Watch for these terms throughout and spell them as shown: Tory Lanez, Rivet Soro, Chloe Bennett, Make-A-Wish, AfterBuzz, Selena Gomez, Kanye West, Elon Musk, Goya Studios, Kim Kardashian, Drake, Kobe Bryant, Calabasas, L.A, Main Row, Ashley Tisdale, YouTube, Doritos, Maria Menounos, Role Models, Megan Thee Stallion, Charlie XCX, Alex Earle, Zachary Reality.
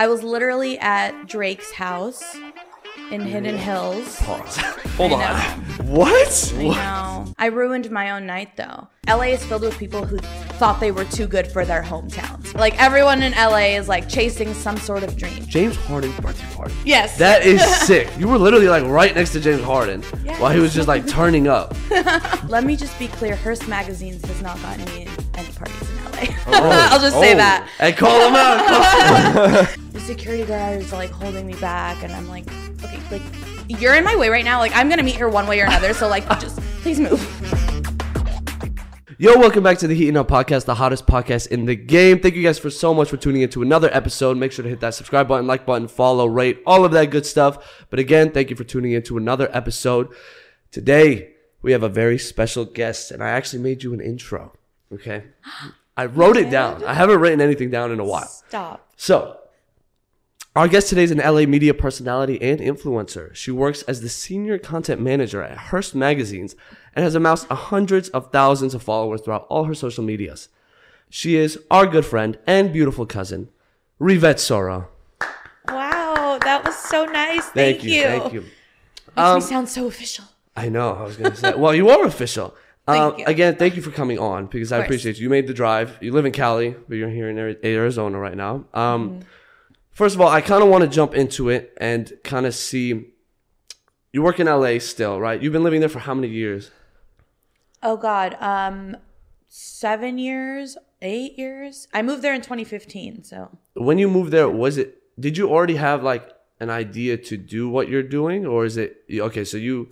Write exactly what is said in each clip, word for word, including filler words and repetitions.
I was literally at Drake's house in Hidden Hills. Pause. Hold on. What? I know. I ruined my own night, though. L A is filled with people who thought they were too good for their hometowns. Like, everyone in L A is, like, chasing some sort of dream. James Harden's birthday party. Yes. That is sick. You were literally, like, right next to James Harden yes. while he was just, like, turning up. Let me just be clear. Hearst Magazines has not gotten me any parties in L A. Oh, I'll just oh. say that. And call him out. Call him out. The security guard is, like, holding me back, and I'm like, okay, like, you're in my way right now. Like, I'm going to meet her one way or another, so, like, just please move. Yo, welcome back to the Heating Up Podcast, the hottest podcast in the game. Thank you guys for so much for tuning in to another episode. Make sure to hit that subscribe button, like button, follow, rate, all of that good stuff. But again, thank you for tuning in to another episode. Today, we have a very special guest, and I actually made you an intro, okay? I wrote it down. I haven't written anything down in a while. Stop. So, our guest today is an L A media personality and influencer. She works as the senior content manager at Hearst Magazines and has amassed hundreds of thousands of followers throughout all her social medias. She is our good friend and beautiful cousin, Rivet Soro. Wow, that was so nice. Thank, thank you, you. Thank you. Makes um, me sound so official. I know. I was going to say. Well, you are official. Um, thank again, thank you for coming on because I appreciate you. You made the drive. You live in Cali, but you're here in Arizona right now. Um, mm-hmm. First of all, I kind of want to jump into it and kind of see, you work in L A still, right? You've been living there for how many years? Oh, God. Um, seven years, eight years. I moved there in twenty fifteen, so. When you moved there, was it, did you already have like an idea to do what you're doing? Or is it, okay, so you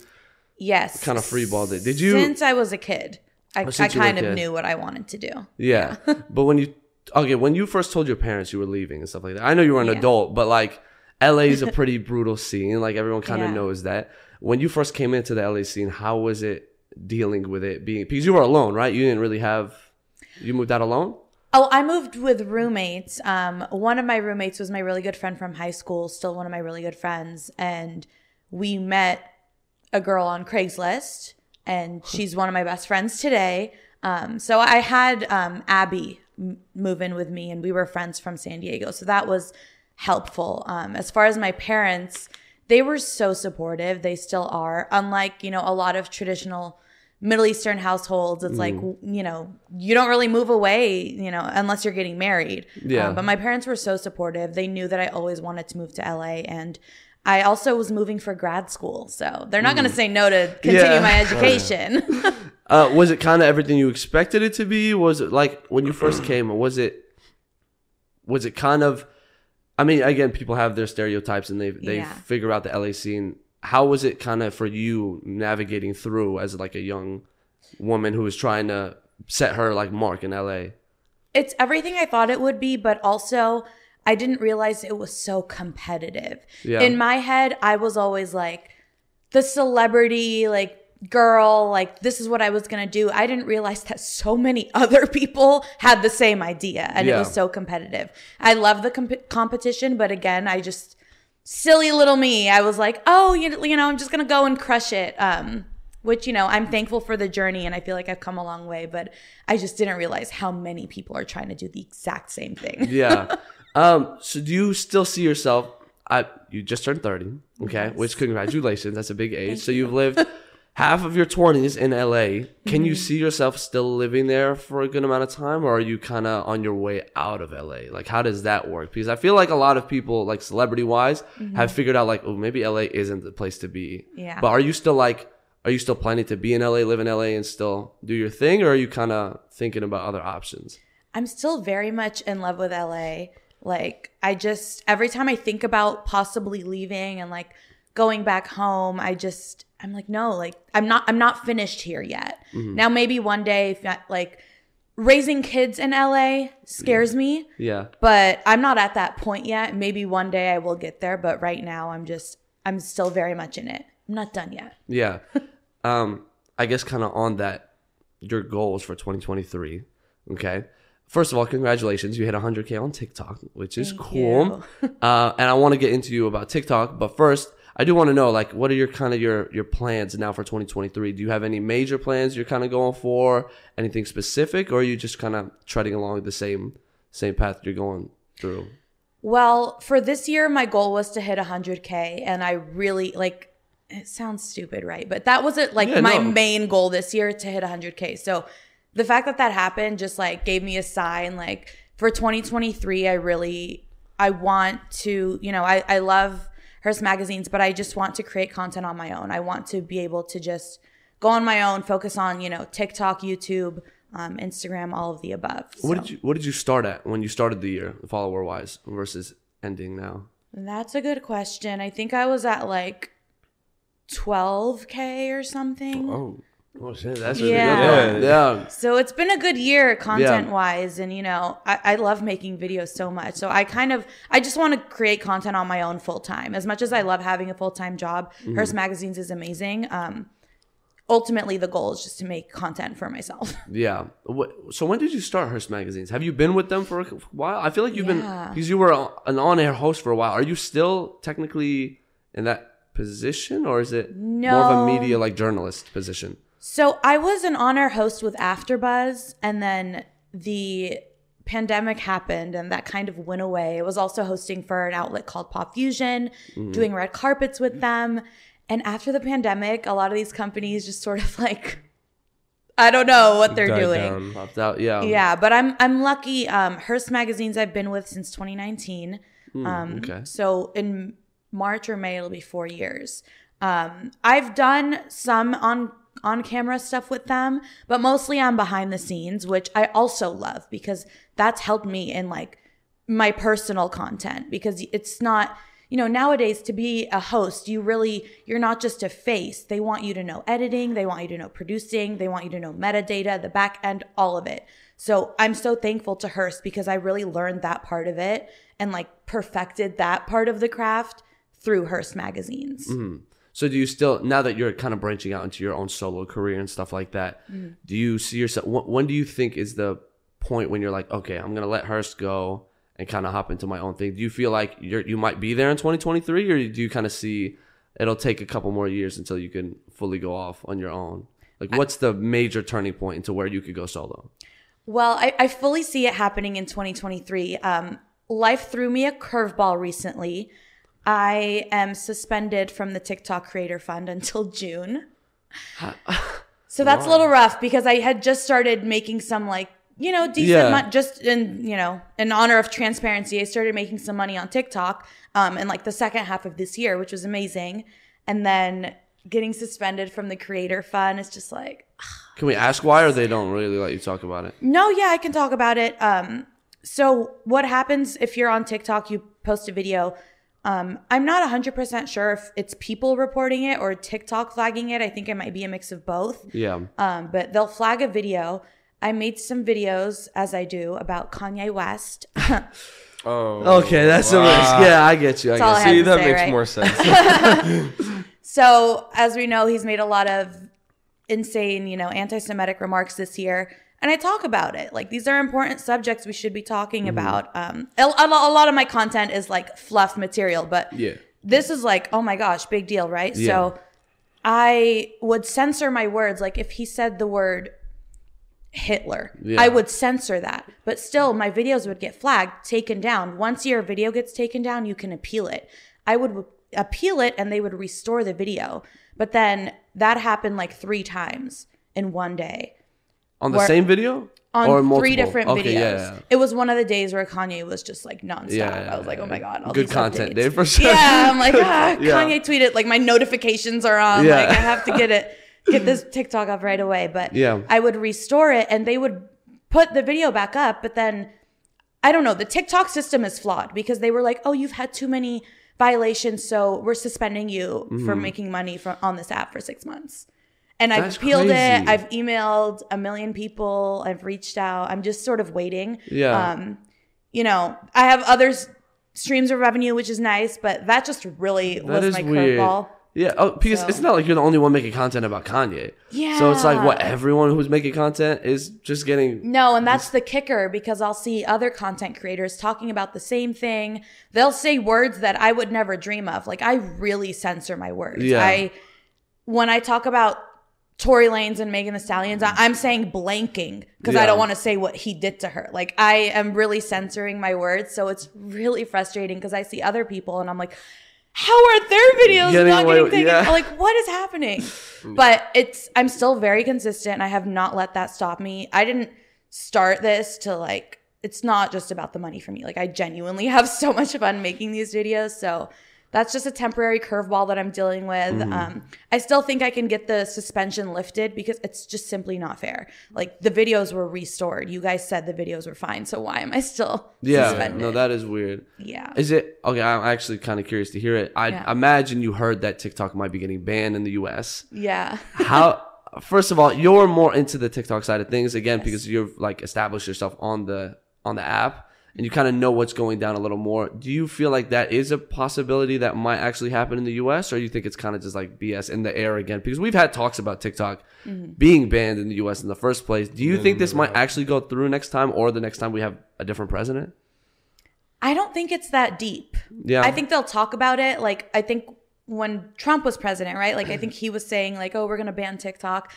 yes. kind of freeballed it. Did you? Since I was a kid, I, oh, I kind of knew what I wanted to do. Yeah, yeah. But when you. Okay, when you first told your parents you were leaving and stuff like that, I know you were an yeah. adult, but like L A is a pretty brutal scene. Like everyone kind of yeah. knows that. When you first came into the L A scene, how was it dealing with it being? Because you were alone, right? You didn't really have. You moved out alone? Oh, I moved with roommates. Um, one of my roommates was my really good friend from high school, still one of my really good friends, and we met a girl on Craigslist, and she's one of my best friends today. Um, so I had um, Abby move in with me, and we were friends from San Diego, so that was helpful. Um, as far as my parents, they were so supportive. They still are. Unlike, you know, a lot of traditional Middle Eastern households, it's mm. like, you know, you don't really move away, you know, unless you're getting married. Yeah. Um, but my parents were so supportive. They knew that I always wanted to move to L A, and I also was moving for grad school, so they're not mm. going to say no to continue yeah. my education. Uh, was it kind of everything you expected it to be? Was it like when you first came, was it was it kind of, I mean, again, people have their stereotypes and they they yeah. figure out the L A scene. How was it kind of for you navigating through as like a young woman who was trying to set her like mark in L A? It's everything I thought it would be, but also I didn't realize it was so competitive. Yeah. In my head, I was always like the celebrity, like, girl, like, this is what I was gonna do. I didn't realize that so many other people had the same idea, and yeah. it was so competitive. I love the comp competition, but again, I just, silly little me, I was like, oh, you, you know, I'm just gonna go and crush it. Um, which, you know, I'm thankful for the journey, and I feel like I've come a long way, but I just didn't realize how many people are trying to do the exact same thing. Yeah. um, so do you still see yourself? I, you just turned thirty, okay? Yes. Which, congratulations, that's a big age. Thank so you. You've lived half of your twenties in L A. Can mm-hmm. you see yourself still living there for a good amount of time, or are you kind of on your way out of L A? Like, how does that work? Because I feel like a lot of people, like celebrity-wise, mm-hmm. have figured out like, oh, maybe L A isn't the place to be. Yeah. But are you still like, are you still planning to be in L A, live in L A, and still do your thing, or are you kind of thinking about other options? I'm still very much in love with L A. Like, I just, every time I think about possibly leaving and like going back home, I just, I'm like, no, like, I'm not I'm not finished here yet. Mm-hmm. Now, maybe one day, if not, like, raising kids in L A scares yeah. me. Yeah. But I'm not at that point yet. Maybe one day I will get there. But right now, I'm just, I'm still very much in it. I'm not done yet. Yeah. um, I guess kind of on that, your goals for twenty twenty-three, okay? First of all, congratulations. You hit one hundred K on TikTok, which is Thank cool. You. uh, and I want to get into you about TikTok. But first, I do want to know, like, what are your kind of your your plans now for twenty twenty-three? Do you have any major plans you're kind of going for? Anything specific, or are you just kind of treading along the same same path you're going through? Well, for this year, my goal was to hit one hundred K, and I really, like, it sounds stupid, right? But that was it, like, yeah, my no. main goal this year, to hit one hundred K. So the fact that that happened just, like, gave me a sign, like, for twenty twenty-three, I really, I want to, you know, I, I love Hearst Magazines, but I just want to create content on my own. I want to be able to just go on my own, focus on, you know, TikTok, YouTube, um, Instagram, all of the above. So. What did you What did you start at when you started the year, follower wise, versus ending now? That's a good question. I think I was at like twelve K or something. Oh, oh shit, that's really yeah. good. Yeah. yeah. So it's been a good year content yeah. wise, and you know, I, I love making videos so much. So I kind of I just want to create content on my own full time. As much as I love having a full time job, mm-hmm. Hearst Magazines is amazing. Um. Ultimately, the goal is just to make content for myself. Yeah. So when did you start Hearst Magazines? Have you been with them for a while? I feel like you've yeah. been, because you were an on-air host for a while. Are you still technically in that position, or is it no. more of a media, like, journalist position? So I was an on-air host with AfterBuzz, and then the pandemic happened and that kind of went away. I was also hosting for an outlet called Pop Fusion, mm-hmm. doing red carpets with them. And after the pandemic, a lot of these companies just sort of like, I don't know what they're Died doing. Down, popped out, yeah. Yeah, but I'm I'm lucky. Um, Hearst Magazines I've been with since twenty nineteen. Mm, um, okay. So in March or May, it'll be four years. Um, I've done some on on camera stuff with them, but mostly I'm behind the scenes, which I also love because that's helped me in like my personal content, because it's not. You know, nowadays to be a host, you really, you're not just a face. They want you to know editing. They want you to know producing. They want you to know metadata, the back end, all of it. So I'm so thankful to Hearst because I really learned that part of it and like perfected that part of the craft through Hearst Magazines. Mm-hmm. So do you still, now that you're kind of branching out into your own solo career and stuff like that, mm-hmm. do you see yourself, when, when do you think is the point when you're like, okay, I'm going to let Hearst go and kind of hop into my own thing? Do you feel like you're, you might be there in twenty twenty-three, or do you kind of see it'll take a couple more years until you can fully go off on your own? Like, what's the major turning point into where you could go solo? Well, I, I fully see it happening in twenty twenty-three. Um, life threw me a curveball recently. I am suspended from the TikTok Creator Fund until June. So that's wow. a little rough because I had just started making some like, you know, decent yeah. money, just in, you know, in honor of transparency, I started making some money on TikTok um, in like the second half of this year, which was amazing. And then getting suspended from the Creator Fund is just like. Ugh, can we ask why, or they don't really let you talk about it? No, yeah, I can talk about it. Um, so what happens if you're on TikTok, you post a video. Um, I'm not one hundred percent sure if it's people reporting it or TikTok flagging it. I think it might be a mix of both. Yeah. Um, but they'll flag a video. I made some videos, as I do, about Kanye West. oh, okay, that's wow. a risk. Yeah, I get you. I get you. See, that say, makes right? more sense. So, as we know, he's made a lot of insane, you know, anti-Semitic remarks this year, and I talk about it. Like, these are important subjects we should be talking mm-hmm. about. Um, a, a lot of my content is like fluff material, but yeah. this is like, oh my gosh, big deal, right? Yeah. So, I would censor my words. Like, if he said the word Hitler. Yeah. I would censor that. But still, my videos would get flagged, taken down. Once your video gets taken down, you can appeal it. I would appeal it and they would restore the video. But then that happened like three times in one day. On the where, same video? On or multiple? Three different okay, videos. Yeah, yeah. It was one of the days where Kanye was just like nonstop. Yeah, yeah, I was like, oh my God. All good content day for sure. Yeah, I'm like, ah, yeah. Kanye tweeted. Like my notifications are on. Yeah. Like I have to get it. Get this TikTok up right away. But yeah. I would restore it and they would put the video back up. But then, I don't know, the TikTok system is flawed because they were like, oh, you've had too many violations. So we're suspending you mm-hmm. for making money from, on this app for six months. And That's I've appealed crazy. It. I've emailed a million people. I've reached out. I'm just sort of waiting. Yeah. Um, you know, I have other streams of revenue, which is nice. But that just really that was my curveball. Yeah, oh, because so. It's not like you're the only one making content about Kanye. Yeah. So it's like what everyone who's making content is just getting. No, and that's the kicker because I'll see other content creators talking about the same thing. They'll say words that I would never dream of. Like I really censor my words. Yeah. I when I talk about Tory Lanez and Megan Thee Stallion. I, I'm saying blanking because yeah. I don't want to say what he did to her. Like, I am really censoring my words. So it's really frustrating because I see other people and I'm like, how are their videos getting not away, getting taken? Yeah. Like, what is happening? But it's, I'm still very consistent. I have not let that stop me. I didn't start this to like, it's not just about the money for me. Like, I genuinely have so much fun making these videos. So that's just a temporary curveball that I'm dealing with. Mm. Um, I still think I can get the suspension lifted because it's just simply not fair. Like, the videos were restored. You guys said the videos were fine. So why am I still yeah, suspended? Yeah, no, that is weird. Yeah. Is it? Okay, I'm actually kind of curious to hear it. I yeah. imagine you heard that TikTok might be getting banned in the U S. Yeah. How? First of all, you're more into the TikTok side of things, again, yes. because you've like established yourself on the on the app. And you kind of know what's going down a little more. Do you feel like that is a possibility that might actually happen in the U S? Or you think it's kind of just like B S in the air again? Because we've had talks about TikTok mm-hmm. being banned in the U S in the first place. Do you yeah, think this might right. actually go through next time or the next time we have a different president? I don't think it's that deep. Yeah, I think they'll talk about it. Like, I think when Trump was president, right? Like, I think he was saying like, oh, we're going to ban TikTok.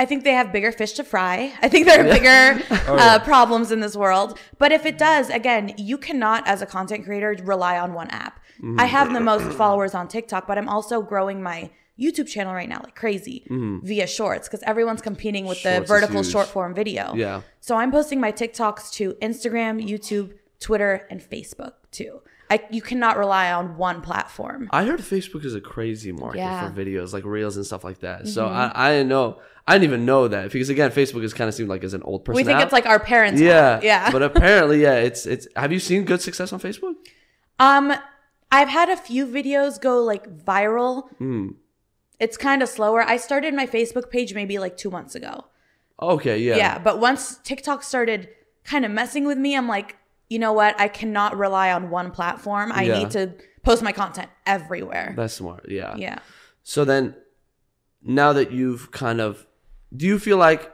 I think they have bigger fish to fry. I think there are bigger oh, yeah. uh, problems in this world. But if it does, again, you cannot, as a content creator, rely on one app. Mm-hmm. I have the most followers on TikTok, but I'm also growing my YouTube channel right now like crazy mm-hmm. via Shorts because everyone's competing with Shorts the vertical short form video. Yeah. So I'm posting my TikToks to Instagram, YouTube, Twitter, and Facebook too. I, you cannot rely on one platform. I heard Facebook is a crazy market yeah. for videos, like reels and stuff like that. Mm-hmm. So I, I didn't know. I didn't even know that because, again, Facebook has kind of seemed like as an old person. We think app. It's like our parents. Yeah. App. Yeah. But apparently, yeah, it's it's. Have you seen good success on Facebook? Um, I've had a few videos go like viral. Mm. It's kind of slower. I started my Facebook page maybe like two months ago. Okay. Yeah. Yeah. But once TikTok started kind of messing with me, I'm like, you know what? I cannot rely on one platform. I yeah. need to post my content everywhere. That's smart. Yeah. Yeah. So then now that you've kind of, do you feel like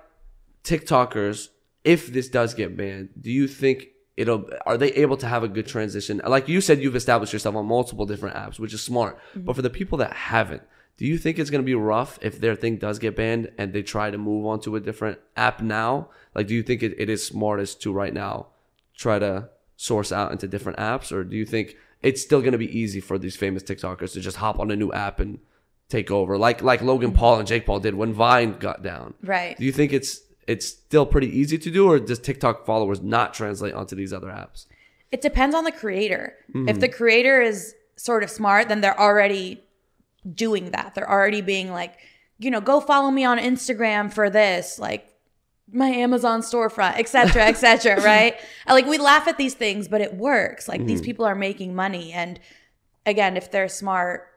TikTokers, if this does get banned, do you think it'll, are they able to have a good transition? Like you said, you've established yourself on multiple different apps, which is smart. Mm-hmm. But for the people that haven't, do you think it's going to be rough if their thing does get banned and they try to move on to a different app now? Like, do you think it, it is smartest to right now try to source out into different apps? Or do you think it's still going to be easy for these famous TikTokers to just hop on a new app and take over, like like Logan Paul and Jake Paul did when Vine got down? Right. Do you think it's it's still pretty easy to do, or does TikTok followers not translate onto these other apps? It depends on the creator. Mm-hmm. If the creator is sort of smart, then they're already doing that. They're already being like, you know, go follow me on Instagram for this, like my Amazon storefront, et cetera, et cetera, right? Like, we laugh at these things, but it works. Like, mm-hmm. these people are making money. And again, if they're smart,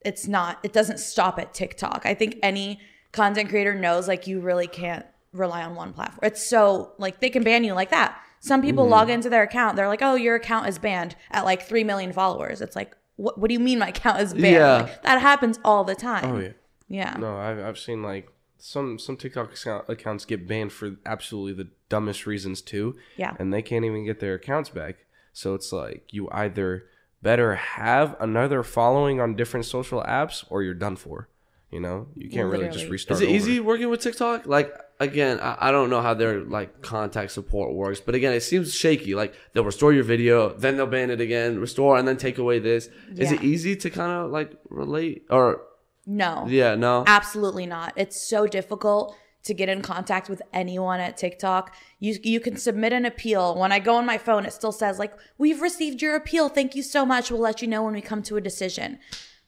it's not, it doesn't stop at TikTok. I think any content creator knows, like, you really can't rely on one platform. It's so, like, they can ban you like that. Some people mm-hmm. log into their account. They're like, oh, your account is banned at like three million followers. It's like, what, what do you mean my account is banned? Yeah. Like, that happens all the time. Oh, yeah. Yeah. No, I've, I've seen like, Some some TikTok accounts get banned for absolutely the dumbest reasons too. Yeah. And they can't even get their accounts back. So it's like, you either better have another following on different social apps or you're done for. You know? You can't Literally. really just restart. Is it over. easy working with TikTok? Like, again, I, I don't know how their like contact support works. But again, it seems shaky. Like, they'll restore your video, then they'll ban it again, restore, and then take away this. Yeah. Is it easy to kind of like relate or... No. Yeah, no. Absolutely not. It's so difficult to get in contact with anyone at TikTok. You you can submit an appeal. When I go on my phone, it still says, like, we've received your appeal. Thank you so much. We'll let you know when we come to a decision.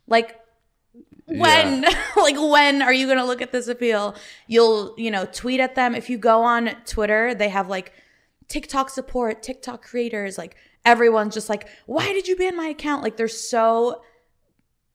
Like, when? Yeah. Like, when are you going to look at this appeal? You'll, you know, tweet at them. If you go on Twitter, they have, like, TikTok support, TikTok creators. Like, everyone's just like, why did you ban my account? Like, they're so...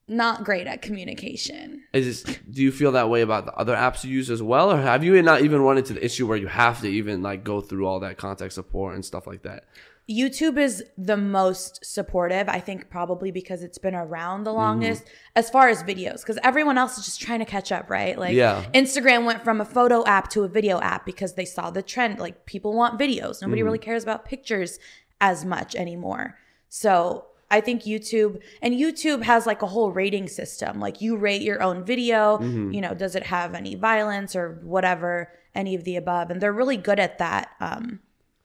not great at communication. Is this, do you feel that way about the other apps you use as well? Or have you not even run into the issue where you have to even like go through all that contact support and stuff like that? YouTube is the most supportive, I think, probably because it's been around the longest mm. as far as videos, because everyone else is just trying to catch up, right? Like yeah. Instagram went from a photo app to a video app because they saw the trend. Like, people want videos. Nobody mm. really cares about pictures as much anymore. So I think YouTube, and YouTube has like a whole rating system. Like you rate your own video, mm-hmm. you know, does it have any violence or whatever, any of the above. And they're really good at that, um,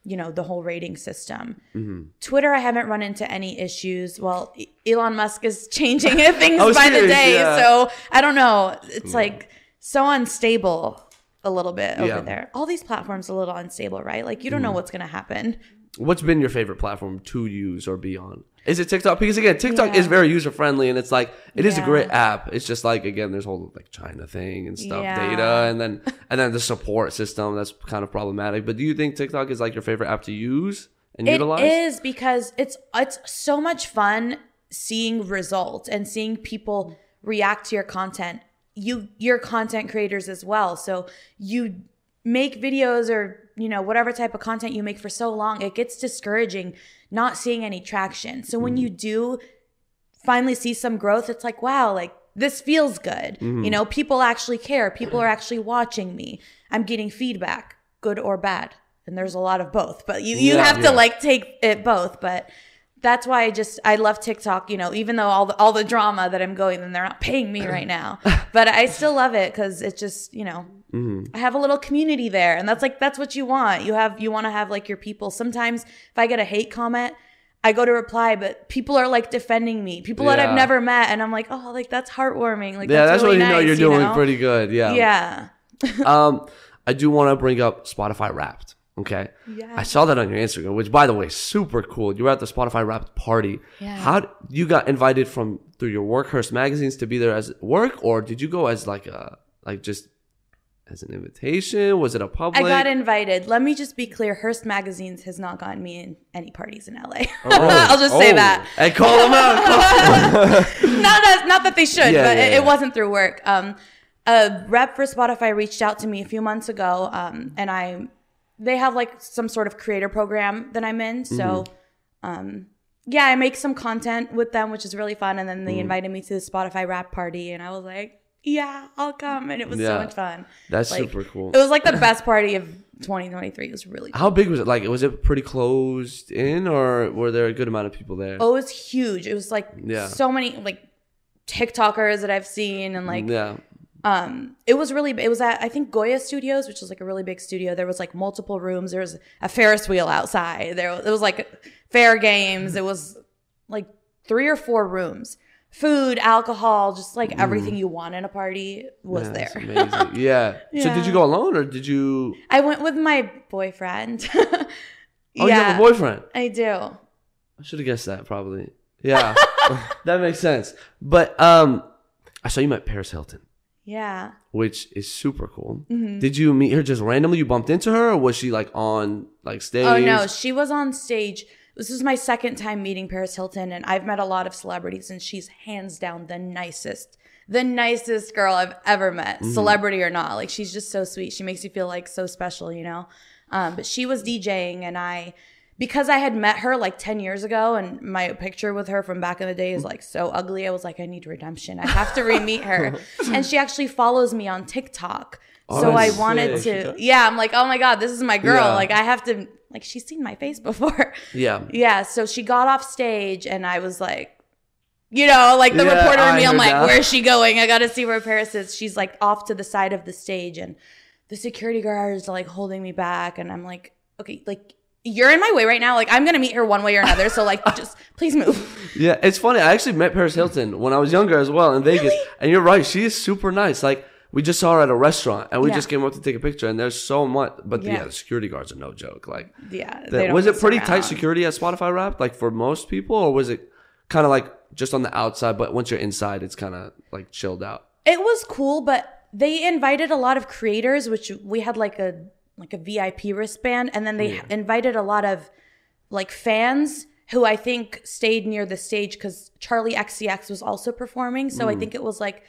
you know, the whole rating system. Mm-hmm. Twitter, I haven't run into any issues. Well, Elon Musk is changing things oh, by serious? the day. Yeah. So I don't know. It's yeah. like so unstable a little bit over yeah. there. All these platforms are a little unstable, right? Like you don't mm-hmm. know what's going to happen. What's been your favorite platform to use or be on? Is it TikTok? Because again, TikTok yeah. is very user friendly, and it's like it is yeah. a great app. It's just like again, there's whole like China thing and stuff, yeah. data, and then and then the support system that's kind of problematic. But do you think TikTok is like your favorite app to use and it utilize? It is because it's it's so much fun seeing results and seeing people react to your content. You you're content creators as well, so you make videos or. You know, whatever type of content you make for so long, it gets discouraging not seeing any traction. So when mm-hmm. you do finally see some growth, it's like, wow, like this feels good. Mm-hmm. You know, people actually care. People are actually watching me. I'm getting feedback, good or bad. And there's a lot of both, but you, you yeah, have yeah. to like take it both. But that's why I just, I love TikTok, you know, even though all the, all the drama that I'm going and they're not paying me right now, but I still love it because it's just, you know, mm-hmm. I have a little community there, and that's like that's what you want. You have you want to have like your people. Sometimes if I get a hate comment, I go to reply, but people are like defending me. People yeah. that I've never met, and I'm like, oh, like that's heartwarming. Like yeah, that's, that's really what you nice, know you're you doing know? pretty good. Yeah, yeah. um, I do want to bring up Spotify Wrapped. Okay, yeah. I saw that on your Instagram, which by the way, super cool. You were at the Spotify Wrapped party. Yeah. How you got invited from through your work, Hearst Magazines, to be there as work, or did you go as like a like just as an invitation? Was it a public? I got invited. Let me just be clear. Hearst Magazines has not gotten me in any parties in L A. Oh, I'll just oh. say that. And call them out. Call them out. not, that, not that they should, yeah, but yeah, it, yeah. it wasn't through work. Um, a rep for Spotify reached out to me a few months ago, um, and I they have like some sort of creator program that I'm in. So mm-hmm. um, yeah, I make some content with them, which is really fun. And then they mm-hmm. invited me to the Spotify Wrapped party, and I was like, yeah, I'll come. And it was yeah. so much fun. That's like, super cool. It was like the best party of twenty twenty-three. It was really cool. How big was it? Like, was it pretty closed in, or were there a good amount of people there? Oh, it was huge. It was like yeah. so many like TikTokers that I've seen, and like yeah. um it was really it was at I think Goya Studios, which is like a really big studio. There was like multiple rooms. There was a Ferris wheel outside. There it was like fair games. It was like three or four rooms. Food, alcohol, just like everything mm. you want in a party was yeah, there. Amazing. Yeah. yeah. So did you go alone, or did you? I went with my boyfriend. oh, yeah. You have a boyfriend? I do. I should have guessed that probably. Yeah. That makes sense. But um, I saw you met Paris Hilton. Yeah. Which is super cool. Mm-hmm. Did you meet her just randomly? You bumped into her, or was she like on like stage? Oh, no. She was on stage. This is my second time meeting Paris Hilton, and I've met a lot of celebrities, and she's hands down the nicest, the nicest girl I've ever met, mm-hmm. celebrity or not. Like, she's just so sweet. She makes you feel like so special, you know? Um, but she was DJing, and I, because I had met her like ten years ago, and my picture with her from back in the day is like so ugly, I was like, I need redemption. I have to re-meet her. And she actually follows me on TikTok. Oh, so I sick. wanted to, yeah, I'm like, oh my God, this is my girl. Yeah. Like, I have to. Like, she's seen my face before. Yeah. Yeah. So she got off stage, and I was like, you know, like the yeah, reporter in me, I'm like, that. where is she going? I got to see where Paris is. She's like off to the side of the stage, and the security guard is like holding me back. And I'm like, okay, like you're in my way right now. Like, I'm going to meet her one way or another. So like, just please move. Yeah. It's funny. I actually met Paris Hilton when I was younger as well in Vegas. Really? And you're right. She is super nice. Like, we just saw her at a restaurant, and we yeah. just came up to take a picture, and there's so much. But yeah, yeah the security guards are no joke. Like, yeah, the, was it pretty around. tight security at Spotify Wrapped, like for most people, or was it kind of like just on the outside? But once you're inside, it's kind of like chilled out. It was cool, but they invited a lot of creators, which we had like a like a V I P wristband, and then they yeah. invited a lot of like fans who I think stayed near the stage because Charlie X C X was also performing. So mm. I think it was like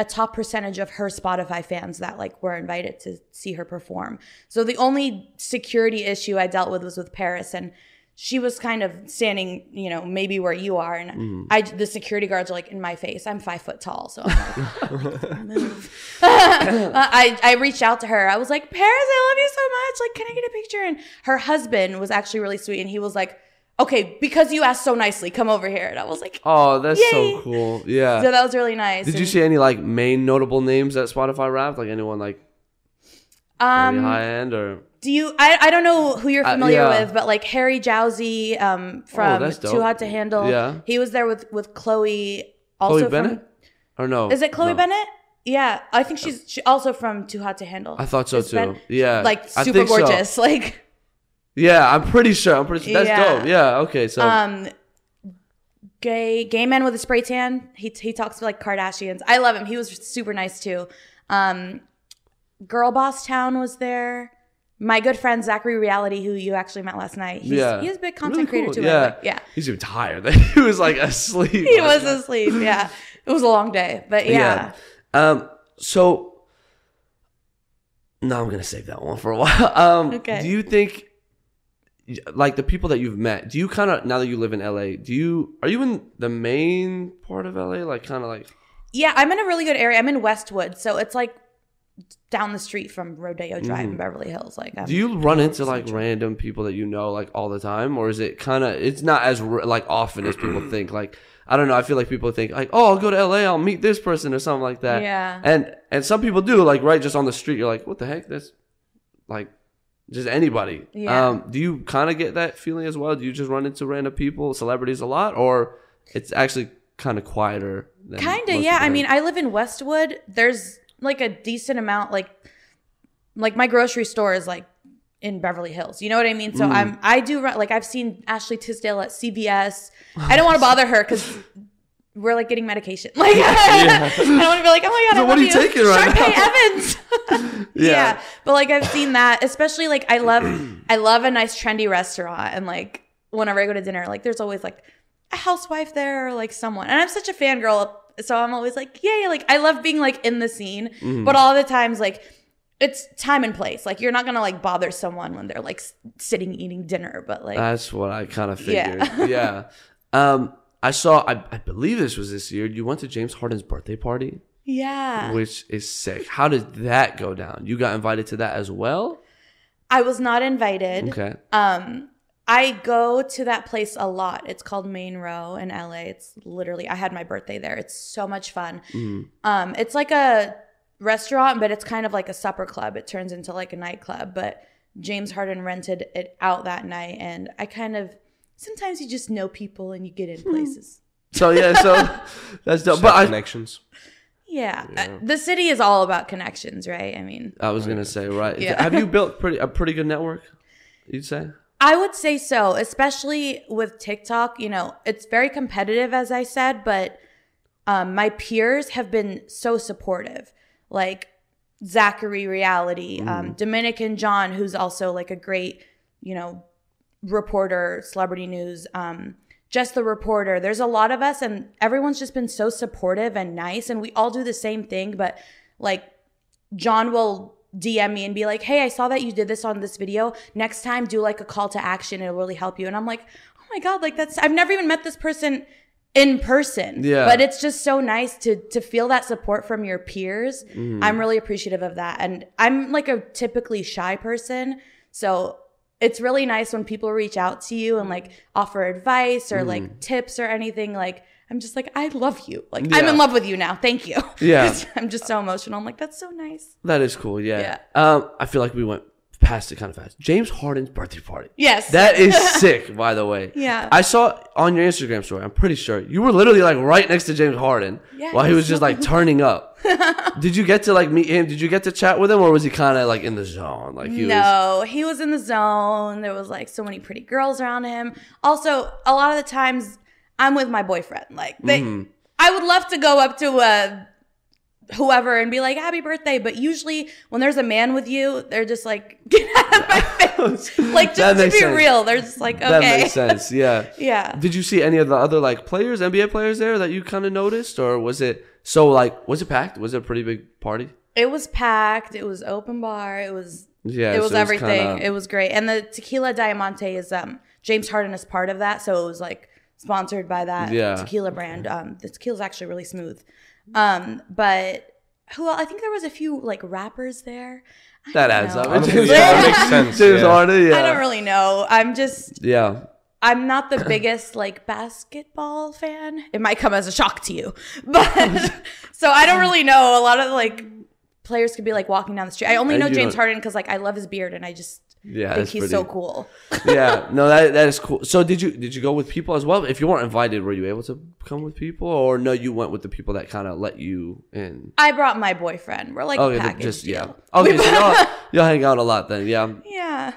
a top percentage of her Spotify fans that like were invited to see her perform. So the only security issue I dealt with was with Paris, and she was kind of standing, you know, maybe where you are, and mm. I the security guards are like in my face. I'm five foot tall, so I'm like, move. I I reached out to her. I was like, Paris, I love you so much. Like, can I get a picture? And her husband was actually really sweet, and he was like, okay, because you asked so nicely, come over here. And I was like, oh, that's yay. so cool. Yeah. So that was really nice. Did and you see any like main notable names at Spotify Wrapped? Like anyone like um, pretty high end or? Do you, I, I don't know who you're familiar uh, yeah. with, but like Harry Jowsey um, from oh, Too Hot to Handle. Yeah. He was there with, with Chloe. Also Chloe Bennett? From, or no? Is it Chloe no. Bennett? Yeah. I think she's she also from Too Hot to Handle. I thought so it's too. Ben, yeah. Like super gorgeous. So. Like. Yeah, I'm pretty sure. I'm pretty sure. That's yeah. dope. Yeah. Okay. So, um, gay gay man with a spray tan. He he talks to like Kardashians. I love him. He was super nice too. Um, Girl Boss Town was there. My good friend Zachary Reality, who you actually met last night. He's, yeah. He's a big content really cool. creator too. Yeah. But yeah. He's even tired. He was like asleep. He was night. asleep. Yeah. It was a long day, but yeah. yeah. Um. So. No, I'm gonna save that one for a while. Um, okay. Do you think? Like the people that you've met, do you kind of, now that you live in L A, do you, are you in the main part of L A? Like kind of like. Yeah, I'm in a really good area. I'm in Westwood. So it's like down the street from Rodeo Drive mm. in Beverly Hills. Like, I'm, do you run into like central. random people that you know like all the time? Or is it kind of, it's not as like often as people think. Like, I don't know. I feel like people think like, oh, I'll go to L A. I'll meet this person or something like that. Yeah. And, and some people do like right just on the street. You're like, what the heck? That's like. Just anybody. Yeah. Um, do you kind of get that feeling as well? Do you just run into random people, celebrities a lot? Or it's actually kind of quieter? Kind of, yeah. I mean, I live in Westwood. There's like a decent amount. Like like my grocery store is like in Beverly Hills. You know what I mean? So mm. I'm, I do run. Like I've seen Ashley Tisdale at C V S. I don't want to bother her because we're like getting medication. Like yeah. I don't want to be like, oh my god, so I what love are you taking you. Right Sharpay now? Evans. yeah. yeah, but like I've seen that, especially like I love, I love a nice trendy restaurant, and like whenever I go to dinner, like there's always like a housewife there, or like someone, and I'm such a fangirl, so I'm always like, yay! Like I love being like in the scene, mm. but all the times like. It's time and place. Like, you're not going to, like, bother someone when they're, like, sitting eating dinner, but, like. That's what I kind of figured. Yeah. yeah. Um, I saw, I, I believe this was this year, you went to James Harden's birthday party? Yeah. Which is sick. How did that go down? You got invited to that as well? I was not invited. Okay. Um, I go to that place a lot. It's called Main Row in L A. It's literally, I had my birthday there. It's so much fun. Mm-hmm. Um, it's like a restaurant, but it's kind of like a supper club. It turns into like a nightclub. But James Harden rented it out that night, and I kind of... Sometimes you just know people and you get in places. So, yeah, so that's dope. Just but I, connections. Yeah. yeah. Uh, the city is all about connections, right? I mean. I was going to say, right. Yeah. Have you built pretty a pretty good network, you'd say? I would say so, especially with TikTok. You know, it's very competitive, as I said, but um, my peers have been so supportive. Like Zachary Reality, mm. um, Dominican John, who's also like a great, you know, reporter, celebrity news, um, just the reporter. There's a lot of us, and everyone's just been so supportive and nice, and we all do the same thing. But like, John will D M me and be like, "Hey, I saw that you did this on this video. Next time, do like a call to action. It'll really help you." And I'm like, "Oh my god, like that's I've never even met this person in person." Yeah. But it's just so nice to to feel that support from your peers. Mm. I'm really appreciative of that, and I'm like a typically shy person, so. It's really nice when people reach out to you and like offer advice or like mm. tips or anything. Like, I'm just like, I love you. Like, yeah. I'm in love with you now. Thank you. Yeah. I'm just so emotional. I'm like, that's so nice. That is cool. Yeah. yeah. Um, I feel like we went past it kind of fast. James Harden's birthday party. Yes. That is sick, by the way. Yeah. I saw on your Instagram story, I'm pretty sure, you were literally like right next to James Harden yes. while he was just like turning up. Did you get to like meet him? Did you get to chat with him, or was he kind of like in the zone? Like he no, was... he was in the zone. There was like so many pretty girls around him. Also, a lot of the times I'm with my boyfriend. Like they, mm-hmm. I would love to go up to a whoever and be like, "Happy birthday!" But usually when there's a man with you, they're just like, "Get out of my face!" Like just to be sense. real, they're just like, "Okay." That makes sense. Yeah. yeah. Did you see any of the other like players, N B A players there that you kind of noticed, or was it? So, like, was it packed? Was it a pretty big party? It was packed. It was open bar. It was yeah, it was so everything. It was, kinda... it was great. And the Tequila Diamante is um, James Harden is part of that. So, it was, like, sponsored by that yeah. tequila brand. Um, the tequila's actually really smooth. Um, but who else? I think there was a few, like, rappers there. I that adds know. up. It yeah, makes sense. James yeah. Harden, yeah. I don't really know. I'm just... Yeah. I'm not the biggest like basketball fan. It might come as a shock to you, but so I don't really know. A lot of like players could be like walking down the street. I only know James Harden because like I love his beard and I just yeah, think he's pretty, so cool. Yeah, no, that that is cool. So did you did you go with people as well? If you weren't invited, were you able to come with people, or no? You went with the people that kind of let you in. I brought my boyfriend. We're like oh, a package just deal. Yeah. Okay, so y'all, y'all hang out a lot then. Yeah. Yeah.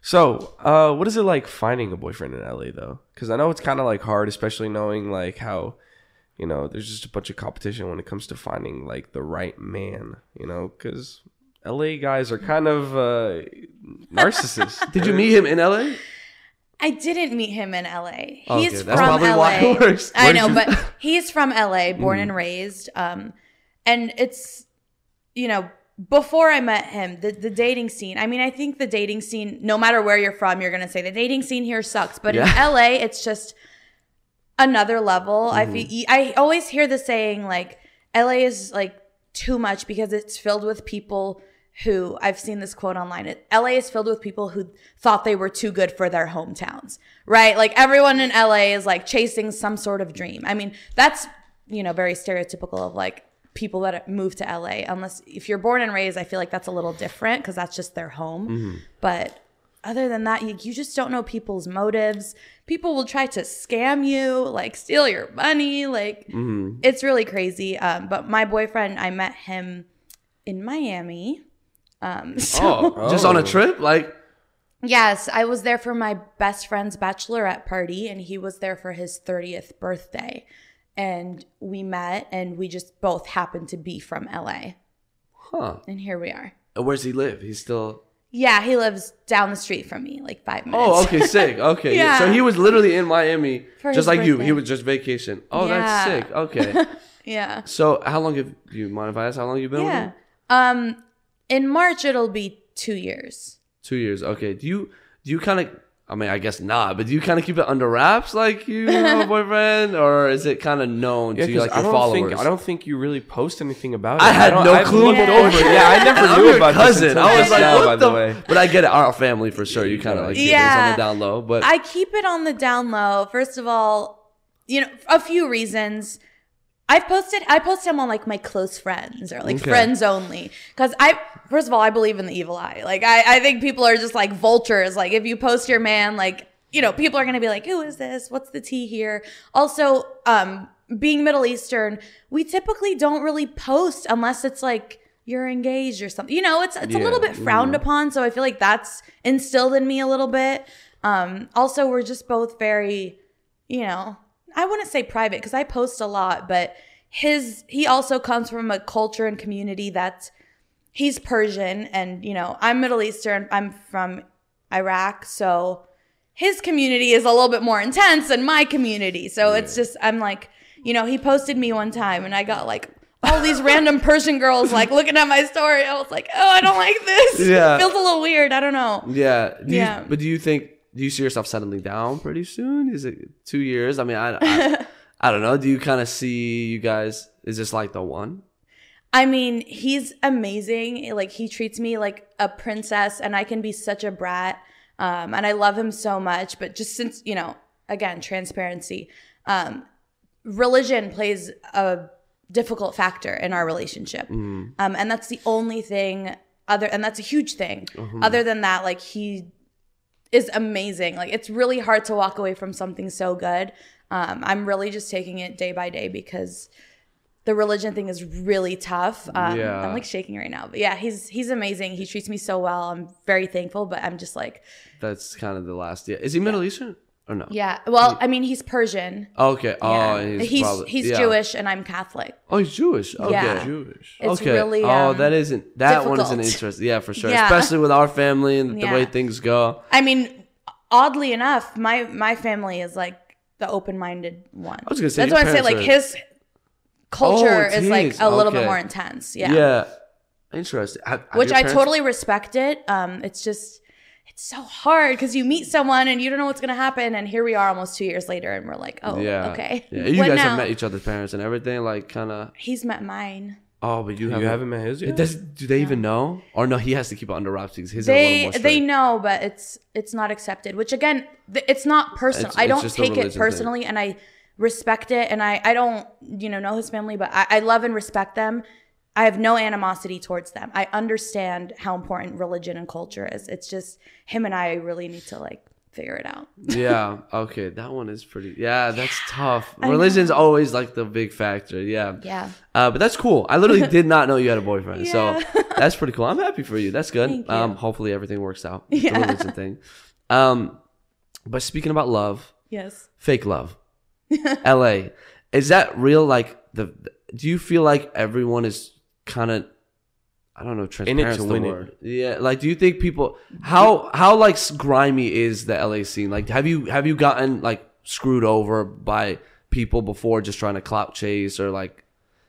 So, uh, what is it like finding a boyfriend in L A though? Because I know it's kind of like hard, especially knowing like how, you know, there's just a bunch of competition when it comes to finding like the right man, you know, because L A guys are kind of uh, narcissists. Did you meet him in L A? I didn't meet him in L A. Oh, he's okay. That's from L A. Why it works. I know, you... but he's from L A, born mm. and raised. Um, and it's, you know, before I met him, the, the dating scene, I mean, I think the dating scene, no matter where you're from, you're going to say the dating scene here sucks. But yeah. in L A, it's just another level. Mm-hmm. I feel, I always hear the saying, like, L A is, like, too much because it's filled with people who, I've seen this quote online, it, L A is filled with people who thought they were too good for their hometowns, right? Like, everyone in L A is, like, chasing some sort of dream. I mean, that's, you know, very stereotypical of, like, people that move to L A, unless if you're born and raised, I feel like that's a little different because that's just their home. Mm-hmm. But other than that, you, you just don't know people's motives. People will try to scam you, like steal your money. Like mm-hmm. it's really crazy. Um, but my boyfriend, I met him in Miami. Um, so oh, oh. Just on a trip? Like, yes, I was there for my best friend's bachelorette party and he was there for his thirtieth birthday. And we met, and we just both happened to be from L A. Huh. And here we are. Where does he live? He's still... Yeah, he lives down the street from me, like five minutes. Oh, okay, sick. Okay. Yeah. So he was literally in Miami, for just like birthday. You. He was just vacation. Oh, yeah. That's sick. Okay. Yeah. So how long have you... Mind if I ask how long you've been yeah. with him? Um, in March, it'll be two years. Two years. Okay. Do you, do you kind of... I mean, I guess not, but do you kind of keep it under wraps like you have a boyfriend? Or is it kind of known yeah, to you, like your followers? Think, I don't think you really post anything about it. I had I no I clue. Yeah. Over. Yeah, I never and knew about cousin. This. I was like, now, what by the way. But I get it. Our family, for sure. You kind of like keep yeah. it on the down low. But I keep it on the down low. First of all, you know, a few reasons. I've posted, I post him on like my close friends or like okay. friends only. Cause I, first of all, I believe in the evil eye. Like I, I think people are just like vultures. Like if you post your man, like, you know, people are going to be like, who is this? What's the tea here? Also, um, being Middle Eastern, we typically don't really post unless it's like you're engaged or something, you know, it's, it's yeah, a little bit frowned yeah. upon. So I feel like that's instilled in me a little bit. Um, also we're just both very, you know, I wouldn't say private because I post a lot, but his he also comes from a culture and community that's he's Persian and, you know, I'm Middle Eastern. I'm from Iraq. So his community is a little bit more intense than my community. So yeah. it's just I'm like, you know, he posted me one time and I got like all these random Persian girls like looking at my story. I was like, oh, I don't like this. Yeah. It feels a little weird. I don't know. Yeah. Do yeah. You, but do you think. Do you see yourself settling down pretty soon? Is it two years? I mean, I, I, I don't know. Do you kind of see you guys? Is this like the one? I mean, he's amazing. Like he treats me like a princess and I can be such a brat. Um, and I love him so much. But just since, you know, again, transparency, um, religion plays a difficult factor in our relationship. Mm. Um, and that's the only thing other. And that's a huge thing. Mm-hmm. Other than that, like he is amazing. Like it's really hard to walk away from something so good. Um, I'm really just taking it day by day because the religion thing is really tough. Um, yeah. I'm like shaking right now, but yeah, he's, he's amazing. He treats me so well. I'm very thankful, but I'm just like, that's kind of the last. Yeah. Is he Middle yeah. Eastern or no? Yeah. Well, he, I mean, he's Persian. Okay. Oh, yeah. he's, he's, probably, he's yeah. Jewish and I'm Catholic. Oh, he's Jewish. Okay. Yeah. Jewish. It's okay. Really, um, oh, that isn't, that difficult. One is an interesting. Yeah, for sure. Yeah. Especially with our family and the yeah. way things go. I mean, oddly enough, my, my family is like the open-minded one. I was going to say, that's why I say like are... his culture oh, is like a little okay. bit more intense. Yeah. Yeah. Interesting. Have, have Which I parents... totally respect it. Um, it's just, so hard because you meet someone and you don't know what's going to happen. And here we are almost two years later and we're like, oh, yeah. okay. Yeah. You what guys now? Have met each other's parents and everything, like kind of. He's met mine. Oh, but you, you haven't, haven't met his yet? Does, do they yeah. even know? Or no, he has to keep it under wraps because his they, is a They know, but it's it's not accepted, which again, it's not personal. It's, I don't take it personally thing. And I respect it. And I, I don't, you know, know his family, but I, I love and respect them. I have no animosity towards them. I understand how important religion and culture is. It's just him and I really need to like figure it out. Yeah. Okay. That one is pretty. Yeah. That's yeah, tough. Religion's always like the big factor. Yeah. Yeah. Uh, but that's cool. I literally did not know you had a boyfriend. Yeah. So that's pretty cool. I'm happy for you. That's good. Thank um, you. Hopefully everything works out. Yeah. The religion thing. Um, but speaking about love. Yes. Fake love. L A. Is that real? Like the, do you feel like everyone is kind of, I don't know, transparent in it to win it. Yeah, like, do you think people, how how like grimy is the L A scene? Like, have you have you gotten like screwed over by people before just trying to clout chase, or like,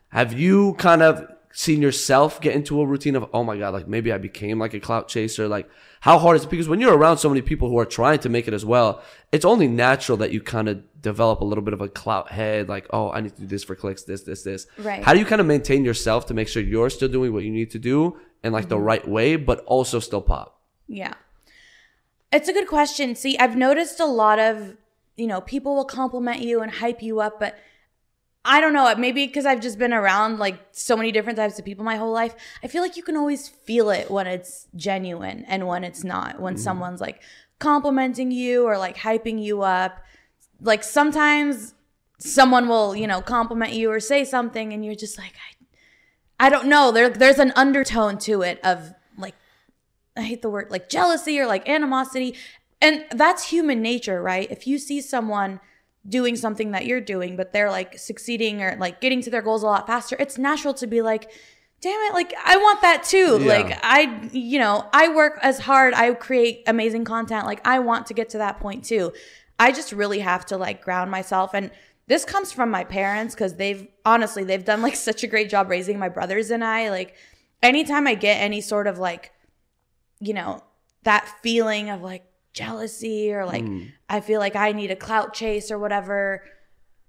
have you kind of seen yourself get into a routine of, oh my god, like maybe I became like a clout chaser? Like, how hard is it? Because when you're around so many people who are trying to make it as well, it's only natural that you kind of develop a little bit of a clout head, like, oh, I need to do this for clicks, this, this, this. Right. How do you kind of maintain yourself to make sure you're still doing what you need to do in like mm-hmm. the right way, but also still pop? Yeah. It's a good question. See, I've noticed a lot of, you know, people will compliment you and hype you up, but I don't know, maybe because I've just been around like so many different types of people my whole life. I feel like you can always feel it when it's genuine and when it's not, when mm-hmm. someone's like complimenting you or like hyping you up. Like sometimes someone will, you know, compliment you or say something and you're just like, I, I don't know. There, there's an undertone to it of like, I hate the word, like jealousy or like animosity. And that's human nature, right? If you see someone doing something that you're doing, but they're like succeeding or like getting to their goals a lot faster, it's natural to be like, damn it, like I want that too. Yeah. Like I, you know, I work as hard. I create amazing content. Like I want to get to that point too. I just really have to like ground myself. And this comes from my parents because they've honestly, they've done like such a great job raising my brothers and I. Like anytime I get any sort of like, you know, that feeling of like jealousy or like mm. I feel like I need a clout chase or whatever,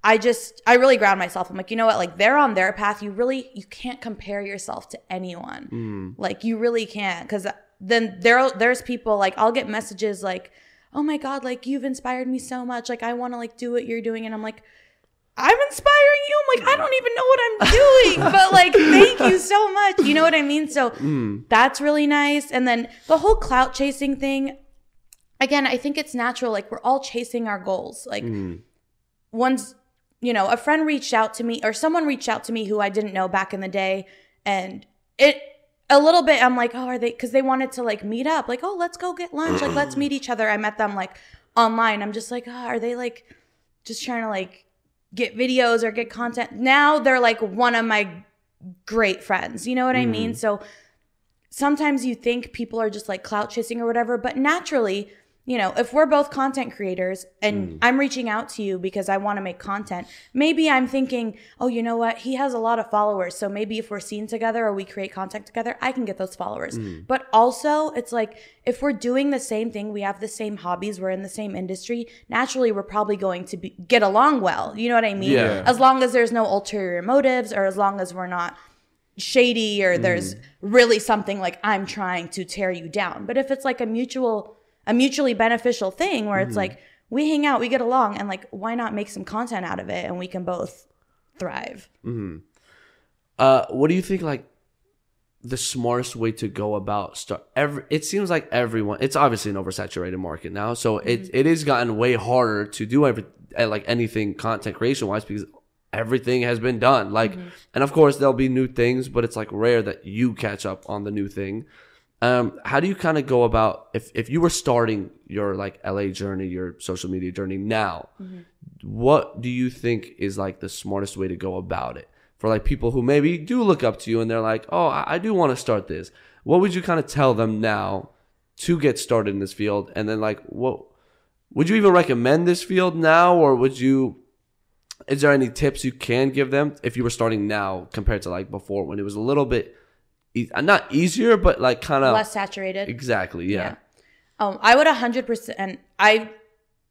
I just, I really ground myself. I'm like, you know what? Like they're on their path. You really, you can't compare yourself to anyone. Mm. Like you really can't, because then there, there's people like, I'll get messages like, oh my God, like you've inspired me so much. Like I want to like do what you're doing. And I'm like, I'm inspiring you. I'm like, I don't even know what I'm doing, but like, thank you so much. You know what I mean? So mm. that's really nice. And then the whole clout chasing thing, again, I think it's natural. Like we're all chasing our goals. Like mm. one's, you know, a friend reached out to me or someone reached out to me who I didn't know back in the day. And it, a little bit, I'm like, oh, are they, because they wanted to like meet up, like, oh, let's go get lunch, like let's meet each other. I met them like online. I'm just like, oh, are they like just trying to like get videos or get content? Now they're like one of my great friends, you know what mm. I mean? So sometimes you think people are just like clout chasing or whatever, but naturally, you know, if we're both content creators and mm. I'm reaching out to you because I want to make content, maybe I'm thinking, oh, you know what? He has a lot of followers. So maybe if we're seen together or we create content together, I can get those followers. Mm. But also it's like, if we're doing the same thing, we have the same hobbies, we're in the same industry, naturally we're probably going to be, get along well. You know what I mean? Yeah. As long as there's no ulterior motives or as long as we're not shady or mm. there's really something like I'm trying to tear you down. But if it's like a mutual... a mutually beneficial thing where it's mm. like we hang out, we get along, and like why not make some content out of it and we can both thrive. Mm-hmm. Uh, what do you think like the smartest way to go about start every, it seems like everyone, it's obviously an oversaturated market now, so mm-hmm. it it has gotten way harder to do every like anything content creation wise because everything has been done like mm-hmm. and of course there'll be new things, but it's like rare that you catch up on the new thing. Um, how do you kind of go about, if, if you were starting your like L A journey, your social media journey now, mm-hmm. what do you think is like the smartest way to go about it for like people who maybe do look up to you and they're like, oh, I, I do want to start this. What would you kind of tell them now to get started in this field? And then like, what would you even recommend this field now? Or would you, is there any tips you can give them if you were starting now compared to like before when it was a little bit not easier, but like kind of less saturated? Exactly. Yeah. yeah. Um, I would one hundred percent. And I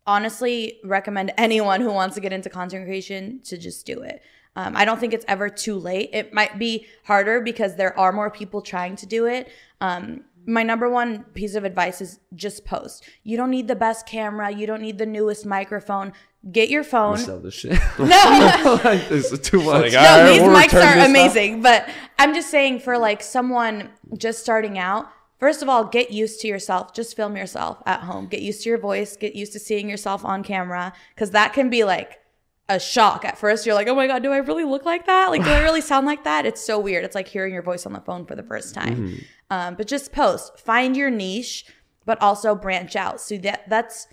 honestly recommend anyone who wants to get into content creation to just do it. Um, I don't think it's ever too late. It might be harder because there are more people trying to do it. Um, my number one piece of advice is just post. You don't need the best camera. You don't need the newest microphone. Get your phone. Sell this shit. No, like, this is too much. Like, no, right, these we'll mics are amazing, up. But I'm just saying for like someone just starting out. First of all, get used to yourself. Just film yourself at home. Get used to your voice. Get used to seeing yourself on camera, because that can be like a shock at first. You're like, oh my God, do I really look like that? Like, do I really sound like that? It's so weird. It's like hearing your voice on the phone for the first time. Mm-hmm. Um, but just post. Find your niche, but also branch out. So that that's.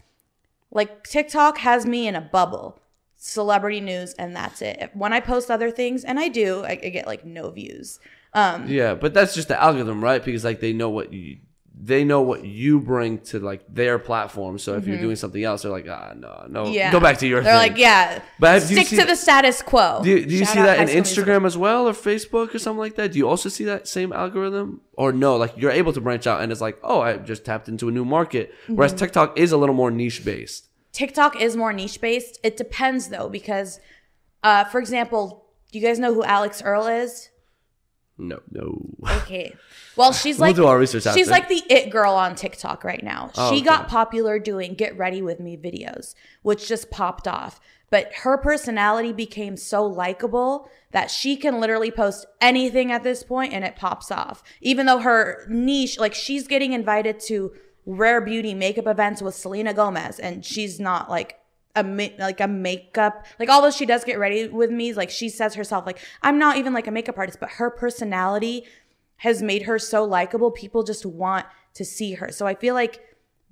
Like TikTok has me in a bubble, celebrity news, and that's it. When I post other things, and I do, I, I get like no views. Um, yeah, but that's just the algorithm, right? Because like they know what you, they know what you bring to like their platform. So if mm-hmm. you're doing something else, they're like, ah, no, no, yeah. go back to your. They're thing. like, yeah, but stick you see, to the status quo. Do you, do you see that in Instagram music. as well, or Facebook or something like that? Do you also see that same algorithm? Or no, like you're able to branch out, and it's like, oh, I just tapped into a new market. Whereas mm-hmm. TikTok is a little more niche based. TikTok is more niche based. It depends though, because, uh, for example, do you guys know who Alex Earle is? No, no. Okay. Well, she's like we'll do our research she's after. like the it girl on TikTok right now. Oh, she okay. got popular doing Get Ready With Me videos, which just popped off. But her personality became so likable that she can literally post anything at this point and it pops off. Even though her niche, like she's getting invited to rare beauty makeup events with Selena Gomez, and she's not like a like a makeup, like although she does Get Ready With Me, like she says herself, like I'm not even like a makeup artist, but her personality has made her so likable. People just want to see her. So I feel like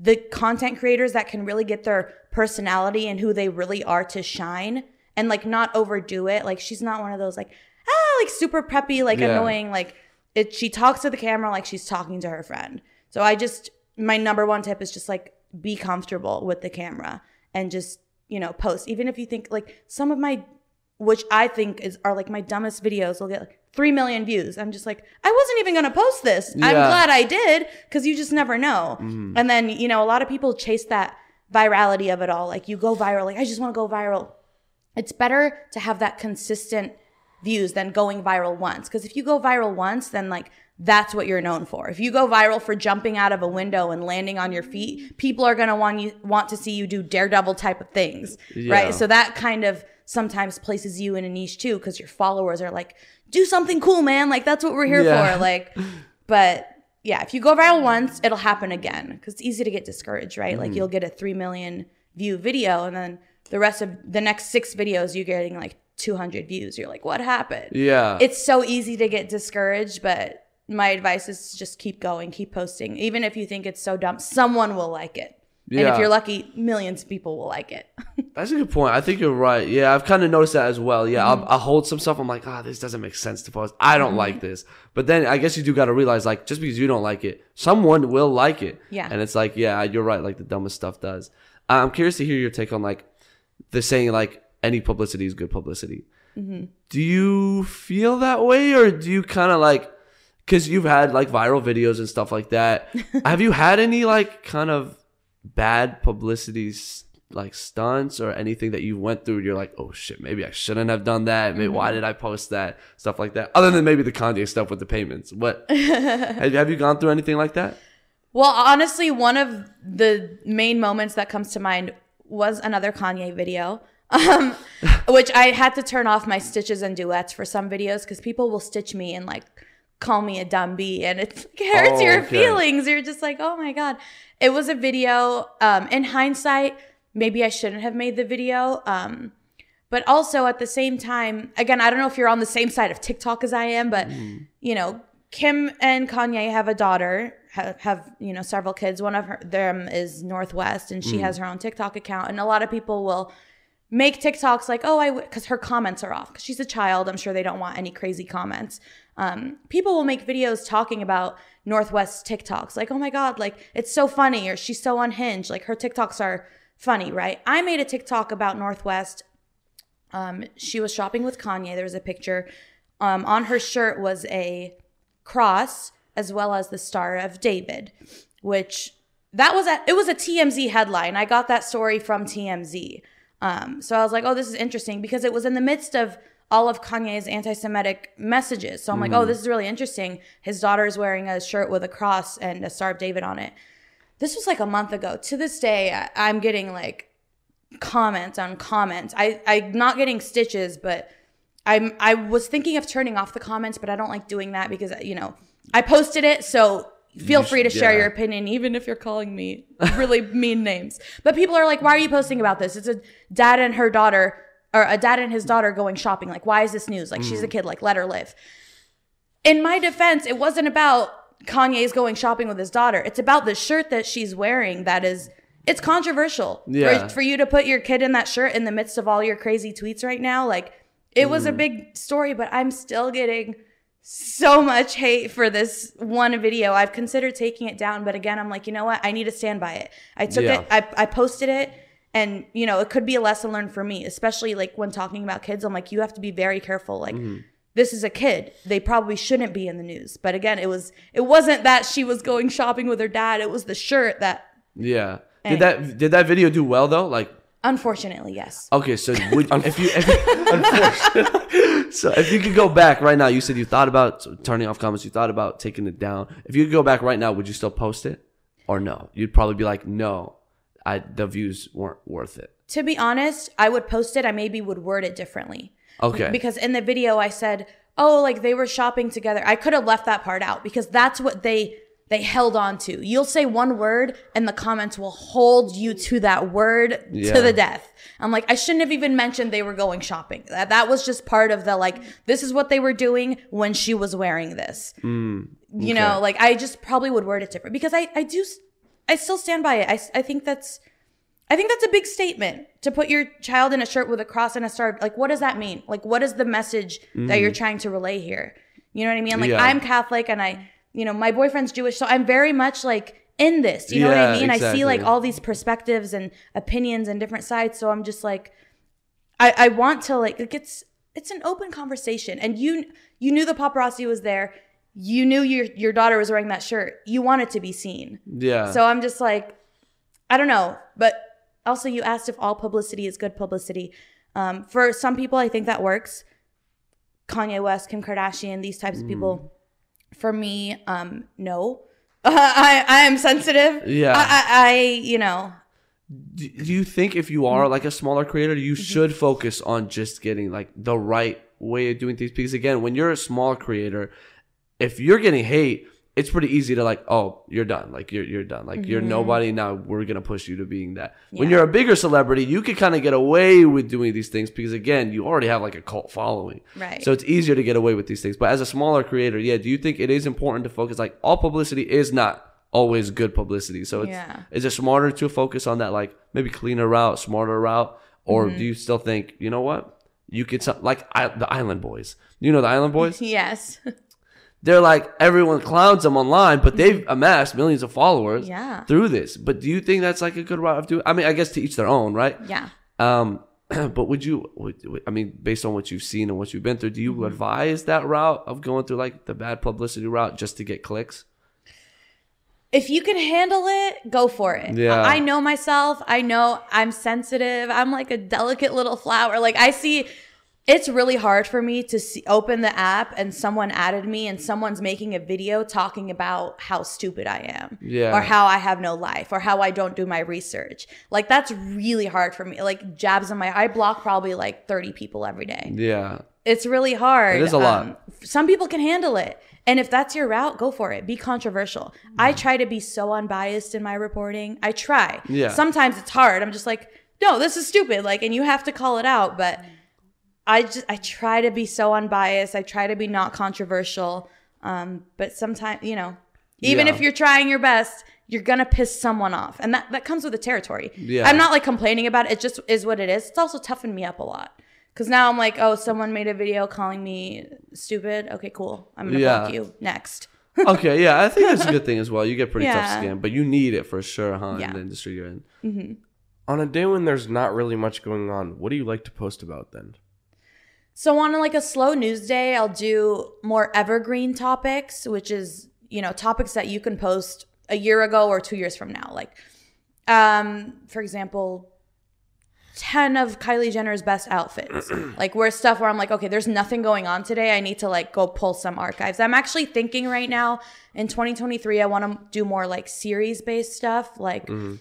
the content creators that can really get their personality and who they really are to shine and like not overdo it. Like she's not one of those like ah like super preppy, like yeah. annoying, like it. She talks to the camera like she's talking to her friend. So I just my number one tip is just like be comfortable with the camera and just, you know, post. Even if you think like some of my, which I think is are like my dumbest videos will get like three million views. I'm just like, I wasn't even going to post this. Yeah. I'm glad I did, because you just never know. Mm-hmm. And then, you know, a lot of people chase that virality of it all. Like you go viral, like I just want to go viral. It's better to have that consistent views than going viral once. Because if you go viral once, then like that's what you're known for. If you go viral for jumping out of a window and landing on your feet, people are going to want you want to see you do daredevil type of things, yeah. right? So that kind of sometimes places you in a niche too, because your followers are like, do something cool, man. Like that's what we're here yeah. for. Like, but yeah, if you go viral once, it'll happen again, because it's easy to get discouraged, right? Mm. Like you'll get a three million view video, and then the rest of the next six videos you're getting like two hundred views. You're like, what happened? Yeah. It's so easy to get discouraged, but my advice is just keep going, keep posting. Even if you think it's so dumb, someone will like it. Yeah. And if you're lucky, millions of people will like it. That's a good point. I think you're right. Yeah, I've kind of noticed that as well. Yeah, mm-hmm. I'll, I'll hold some stuff. I'm like, ah, oh, this doesn't make sense to post. I don't mm-hmm. like this. But then I guess you do got to realize, like, just because you don't like it, someone will like it. Yeah. And it's like, yeah, you're right. Like, the dumbest stuff does. Uh, I'm curious to hear your take on, like, the saying, like, any publicity is good publicity. Mm-hmm. Do you feel that way, or do you kind of, like, because you've had, like, viral videos and stuff like that. Have you had any, like, kind of bad publicity like stunts or anything that you went through? You're like, oh shit, maybe I shouldn't have done that. Maybe mm-hmm. why did I post that? Stuff like that. Other than maybe the Kanye stuff with the payments. What have, have you gone through anything like that? Well, honestly, one of the main moments that comes to mind was another Kanye video, um, which I had to turn off my stitches and duets for some videos because people will stitch me and like call me a dumby, and it's, it hurts oh, your okay. feelings. You're just like, oh my God. It was a video. Um, in hindsight, maybe I shouldn't have made the video. Um, but also at the same time, again, I don't know if you're on the same side of TikTok as I am, but mm. you know, Kim and Kanye have a daughter, have, have you know, several kids. One of her, them is Northwest, and she mm. has her own TikTok account. And a lot of people will make TikToks like, oh, I w-, because her comments are off. Because she's a child. I'm sure they don't want any crazy comments. Um, people will make videos talking about Northwest TikToks. Like, oh my God, like it's so funny, or she's so unhinged. Like her TikToks are funny, right? I made a TikTok about Northwest. Um, she was shopping with Kanye. There was a picture. Um, on her shirt was a cross as well as the Star of David, which that was a, it was a T M Z headline. I got that story from T M Z. Um, so I was like, oh, this is interesting because it was in the midst of all of Kanye's anti-Semitic messages. So I'm mm. like, oh, this is really interesting. His daughter is wearing a shirt with a cross and a Star of David on it. This was like a month ago. To this day, I'm getting like comments on comments. I, I'm not getting stitches, but I'm, I was thinking of turning off the comments, but I don't like doing that because, you know, I posted it, so feel free to share yeah. your opinion, even if you're calling me really mean names. But people are like, why are you posting about this? It's a dad and her daughter, or a dad and his daughter going shopping. Like, why is this news? Like, mm. she's a kid. Like, let her live. In my defense, it wasn't about Kanye's going shopping with his daughter. It's about the shirt that she's wearing that is, it's controversial. Yeah. For, for you to put your kid in that shirt in the midst of all your crazy tweets right now. Like, it mm. was a big story, but I'm still getting so much hate for this one video. I've considered taking it down, but again, I'm like, you know what? I need to stand by it. I took yeah. it. I, I posted it. And, you know, it could be a lesson learned for me, especially like when talking about kids. I'm like, you have to be very careful. Like, mm-hmm. this is a kid. They probably shouldn't be in the news. But again, it was it wasn't that she was going shopping with her dad. It was the shirt that. Yeah. Anyway. Did that did that video do well, though? Like, unfortunately, yes. OK, so would, if you if you, unfortunately, so if you could go back right now, you said you thought about turning off comments. You thought about taking it down. If you could go back right now, would you still post it or no? You'd probably be like, no. I, the views weren't worth it. To be honest, I would post it. I maybe would word it differently. Okay. Because in the video, I said, oh, like they were shopping together. I could have left that part out because that's what they they held on to. You'll say one word and the comments will hold you to that word yeah. to the death. I'm like, I shouldn't have even mentioned they were going shopping. That, that was just part of the like, this is what they were doing when she was wearing this. Mm, okay. You know, like I just probably would word it different because I, I do... I still stand by it. I, I think that's, I think that's a big statement to put your child in a shirt with a cross and a star. Like, what does that mean? Like, what is the message mm. that you're trying to relay here? You know what I mean? Like, yeah. I'm Catholic and I, you know, my boyfriend's Jewish, so I'm very much like in this. You yeah, know what I mean? Exactly. I see like all these perspectives and opinions and different sides. So I'm just like, I, I want to like it gets it's an open conversation, and you you knew the paparazzi was there. You knew your your daughter was wearing that shirt. You wanted to be seen. Yeah. So I'm just like, I don't know. But also you asked if all publicity is good publicity. Um, for some people, I think that works. Kanye West, Kim Kardashian, these types of people. Mm. For me, um, no. Uh, I, I am sensitive. Yeah. I, I, I you know. Do you think if you are like a smaller creator, you should focus on just getting like the right way of doing things? Because again, when you're a small creator, if you're getting hate, it's pretty easy to like, oh, you're done. Like, you're you're done. Like, mm-hmm. you're nobody now. We're going to push you to being that. Yeah. When you're a bigger celebrity, you can kind of get away with doing these things because, again, you already have like a cult following. Right. So it's easier to get away with these things. But as a smaller creator, yeah, do you think it is important to focus? Like, all publicity is not always good publicity. So it's, yeah. is it smarter to focus on that, like, maybe cleaner route, smarter route? Or mm-hmm. do you still think, you know what? You could, like, I, the Island Boys. You know the Island Boys? Yes. They're like, everyone clowns them online, but they've amassed millions of followers yeah. through this. But do you think that's like a good route of doing? I mean, I guess to each their own, right? Yeah. Um, but would you, would, I mean, based on what you've seen and what you've been through, do you mm-hmm. advise that route of going through like the bad publicity route just to get clicks? If you can handle it, go for it. Yeah. I know myself. I know I'm sensitive. I'm like a delicate little flower. Like I see... It's really hard for me to see, open the app and someone added me and someone's making a video talking about how stupid I am yeah. or how I have no life or how I don't do my research. Like that's really hard for me. Like jabs in my – I block probably like thirty people every day. Yeah. It's really hard. It is a lot. Um, some people can handle it. And if that's your route, go for it. Be controversial. Mm. I try to be so unbiased in my reporting. I try. Yeah. Sometimes it's hard. I'm just like, no, this is stupid. Like, and you have to call it out. But – I just I try to be so unbiased. I try to be not controversial. Um, but sometimes, you know, even yeah. if you're trying your best, you're gonna piss someone off. And that, that comes with the territory. Yeah. I'm not like complaining about it. It just is what it is. It's also toughened me up a lot. Cause now I'm like, oh, someone made a video calling me stupid. Okay, cool. I'm gonna yeah. block you. Next. Okay, yeah, I think that's a good thing as well. You get pretty yeah. tough skin, but you need it for sure, huh? Yeah. In the industry you're in. Mm-hmm. On a day when there's not really much going on, what do you like to post about then? So on like a slow news day, I'll do more evergreen topics, which is, you know, topics that you can post a year ago or two years from now. Like, um, for example, ten of Kylie Jenner's best outfits. Like, where stuff where I'm like, okay, there's nothing going on today. I need to, like, go pull some archives. I'm actually thinking right now in twenty twenty-three, I want to do more, like, series-based stuff. Like, mm-hmm.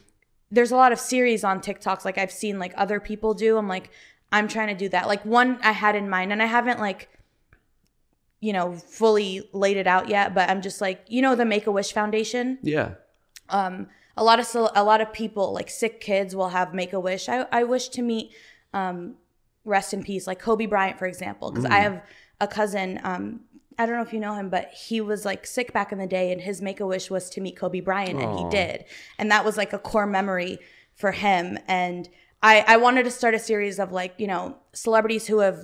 there's a lot of series on TikToks. Like, I've seen, like, other people do. I'm like, I'm trying to do that. Like, one I had in mind, and I haven't, like, you know, fully laid it out yet, but I'm just like, you know, the Make-A-Wish Foundation? Yeah. Um, a lot of a lot of people, like sick kids, will have Make-A-Wish. I, I wish to meet, um, rest in peace, like Kobe Bryant, for example, because mm. I have a cousin, um, I don't know if you know him, but he was like sick back in the day, and his Make-A-Wish was to meet Kobe Bryant, and Aww. He did. And that was like a core memory for him. And I, I wanted to start a series of, like, you know, celebrities who have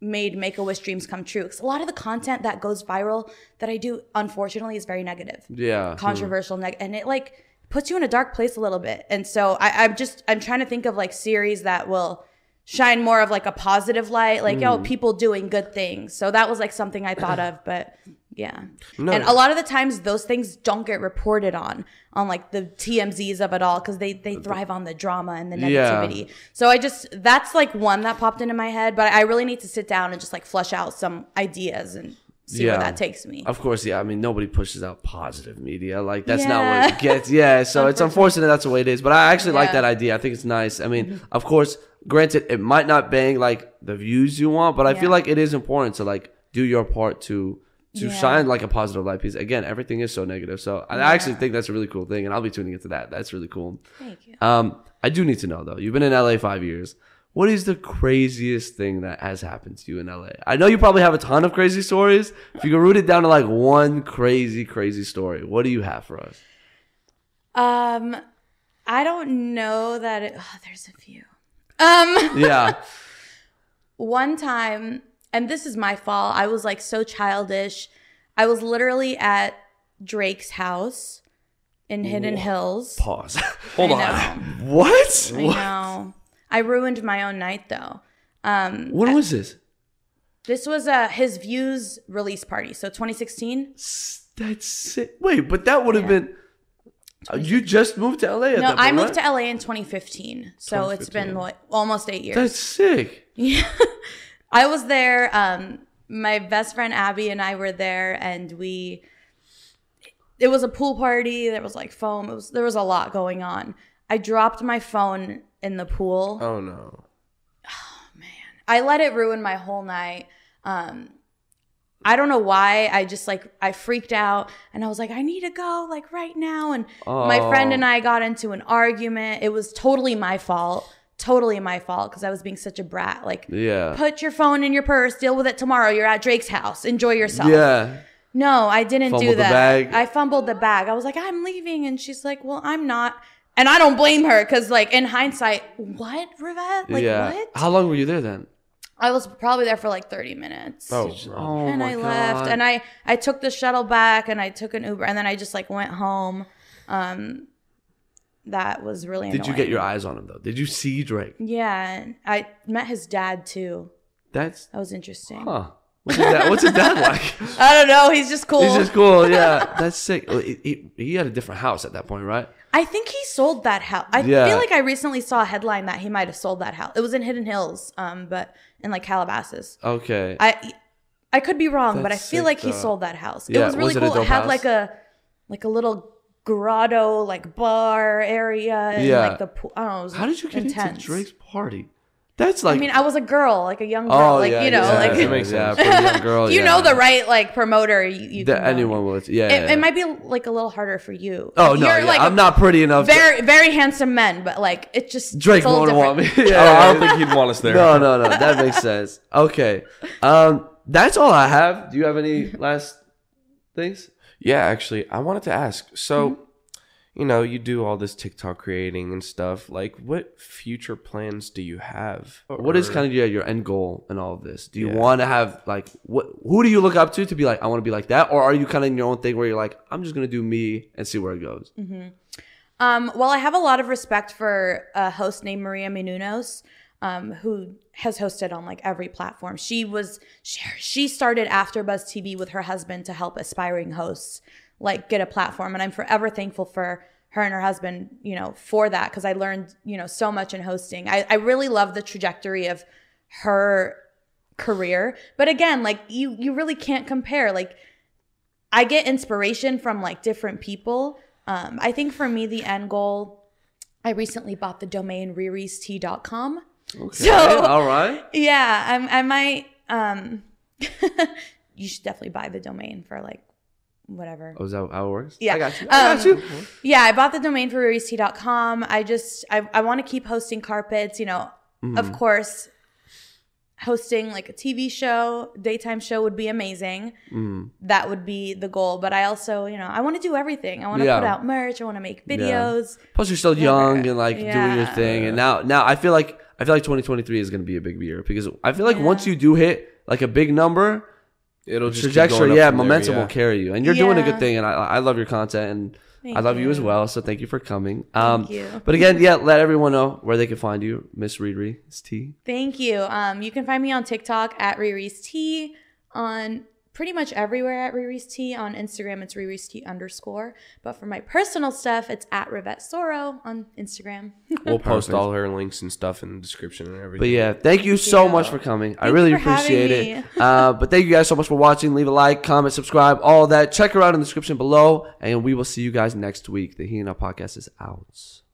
made Make-A-Wish dreams come true. Because a lot of the content that goes viral that I do, unfortunately, is very negative. Yeah. Controversial. Mm. neg- and it, like, puts you in a dark place a little bit. And so I, I'm just, I'm trying to think of, like, series that will shine more of, like, a positive light. Like, mm. yo, people doing good things. So that was, like, something I thought of. But, yeah. No. And a lot of the times those things don't get reported on, on, like, the T M Zs of it all. Because they, they thrive on the drama and the negativity. Yeah. So I just, that's, like, one that popped into my head. But I really need to sit down and just, like, flesh out some ideas and see yeah. where that takes me. Of course, yeah. I mean, nobody pushes out positive media. Like, that's yeah. not what it gets. Yeah, so it's unfortunate that's the way it is. But I actually yeah. like that idea. I think it's nice. I mean, mm-hmm. of course, granted, it might not bang, like, the views you want. But I yeah. feel like it is important to, like, do your part to to yeah. shine, like, a positive light piece. Again, everything is so negative. So I yeah. actually think that's a really cool thing. And I'll be tuning into that. That's really cool. Thank you. Um, I do need to know, though. You've been in L A five years. What is the craziest thing that has happened to you in L A? I know you probably have a ton of crazy stories. If you could root it down to, like, one crazy, crazy story, what do you have for us? Um, I don't know that it, oh, there's a few. Um, yeah. One time, and this is my fault, I was, like, so childish. I was literally at Drake's house in Hidden Whoa. Hills. Pause. Hold on. What? I what? know. I ruined my own night, though. Um, when was this? This was uh, his Views release party. So twenty sixteen. That's it. Wait, but that would have yeah. been... You just moved to L A at no, that point, I moved right? to L A in twenty fifteen. So twenty fifteen. It's been, like, almost eight years. That's sick. Yeah. I was there. Um, my best friend Abby and I were there, and we... It was a pool party. There was, like, foam. It was, there was a lot going on. I dropped my phone in the pool. Oh, no. Oh, man. I let it ruin my whole night. Um, I don't know why. I just, like, I freaked out. And I was like, I need to go, like, right now. And oh. my friend and I got into an argument. It was totally my fault. Totally my fault, because I was being such a brat. Like, yeah. put your phone in your purse. Deal with it tomorrow. You're at Drake's house. Enjoy yourself. Yeah. No, I didn't fumbled do that. I fumbled the bag. I was like, I'm leaving. And she's like, well, I'm not. And I don't blame her, because, like, in hindsight, what, Rivet? Like, yeah. what? How long were you there then? I was probably there for, like, thirty minutes. Oh, oh And my I God. left. And I, I took the shuttle back, and I took an Uber. And then I just, like, went home. Um, that was really annoying. Did you get your eyes on him, though? Did you see Drake? Yeah. I met his dad, too. That's... That was interesting. Huh. What's his dad, what's his dad like? I don't know. He's just cool. He's just cool, yeah. That's sick. He, he, he had a different house at that point, right? I think he sold that house. I yeah. feel like I recently saw a headline that he might have sold that house. It was in Hidden Hills, um, but in, like, Calabasas. Okay. I I could be wrong, That's but I feel like though. he sold that house. Yeah. It was really was it cool. It had house? like a like a little grotto, like, bar area, and yeah. like the pool. I don't know. It was How did you get intense. into Drake's party? That's like I mean, I was a girl, like a young girl, oh, like yeah, you know, yeah, like it makes sense. Yeah, young girl, you yeah. know the right like promoter. You, you that anyone will, yeah it, yeah, yeah. it might be like a little harder for you. Oh no, yeah. like I'm a, not pretty enough. Very, to... very handsome men, but like it just Drake won't want me. yeah, oh, I don't think he'd want us there. No, no, no, that makes sense. Okay, um, that's all I have. Do you have any last things? Yeah, actually, I wanted to ask. So. Mm-hmm. You know, you do all this TikTok creating and stuff. Like, what future plans do you have? Or what is kind of your, your end goal in all of this? Do you yeah. want to have, like, what? Who do you look up to to be like, I want to be like that? Or are you kind of in your own thing where you're like, I'm just going to do me and see where it goes? Mm-hmm. Um, well, I have a lot of respect for a host named Maria Menounos, um, who has hosted on, like, every platform. She was she, she started AfterBuzz T V with her husband to help aspiring hosts, like, get a platform. And I'm forever thankful for her and her husband, you know, for that, because I learned, you know, so much in hosting. I, I really love the trajectory of her career. But again, like, you, you really can't compare. Like, I get inspiration from, like, different people. Um, I think for me, the end goal, I recently bought the domain Riri's Tea dot com. Okay. So, all right. Yeah, I'm, I might. Um, you should definitely buy the domain for, like, whatever. Oh, is that how it works? Yeah. I got you. I um, got you. Yeah, I bought the domain for Riri's Tea dot com. I just, I, I want to keep hosting carpets, you know, mm-hmm. of course, hosting like a T V show, daytime show would be amazing. Mm. That would be the goal. But I also, you know, I want to do everything. I want to yeah. put out merch. I want to make videos. Yeah. Plus, you're still whatever. young and like yeah. doing your thing. And now, now I feel like, I feel like twenty twenty-three is going to be a big year, because I feel like yeah. once you do hit like a big number, it'll just trajectory, yeah, momentum there, yeah. will carry you. And you're yeah. doing a good thing. And I, I love your content, and thank I love you. you as well. So thank you for coming. Um, thank you. But again, yeah, let everyone know where they can find you, Miss Riri's Tea. Thank you. Um, you can find me on TikTok at Riri's Tea, on pretty much everywhere at Riri's Tea. On Instagram, it's Riri's Tea underscore. But for my personal stuff, it's at Rivet Soro on Instagram. We'll post all her links and stuff in the description and everything. But yeah, thank you thank so you. much for coming. Thank I really appreciate it. Uh, but thank you guys so much for watching. Leave a like, comment, subscribe, all that. Check her out in the description below. And we will see you guys next week. The He and I Podcast is out.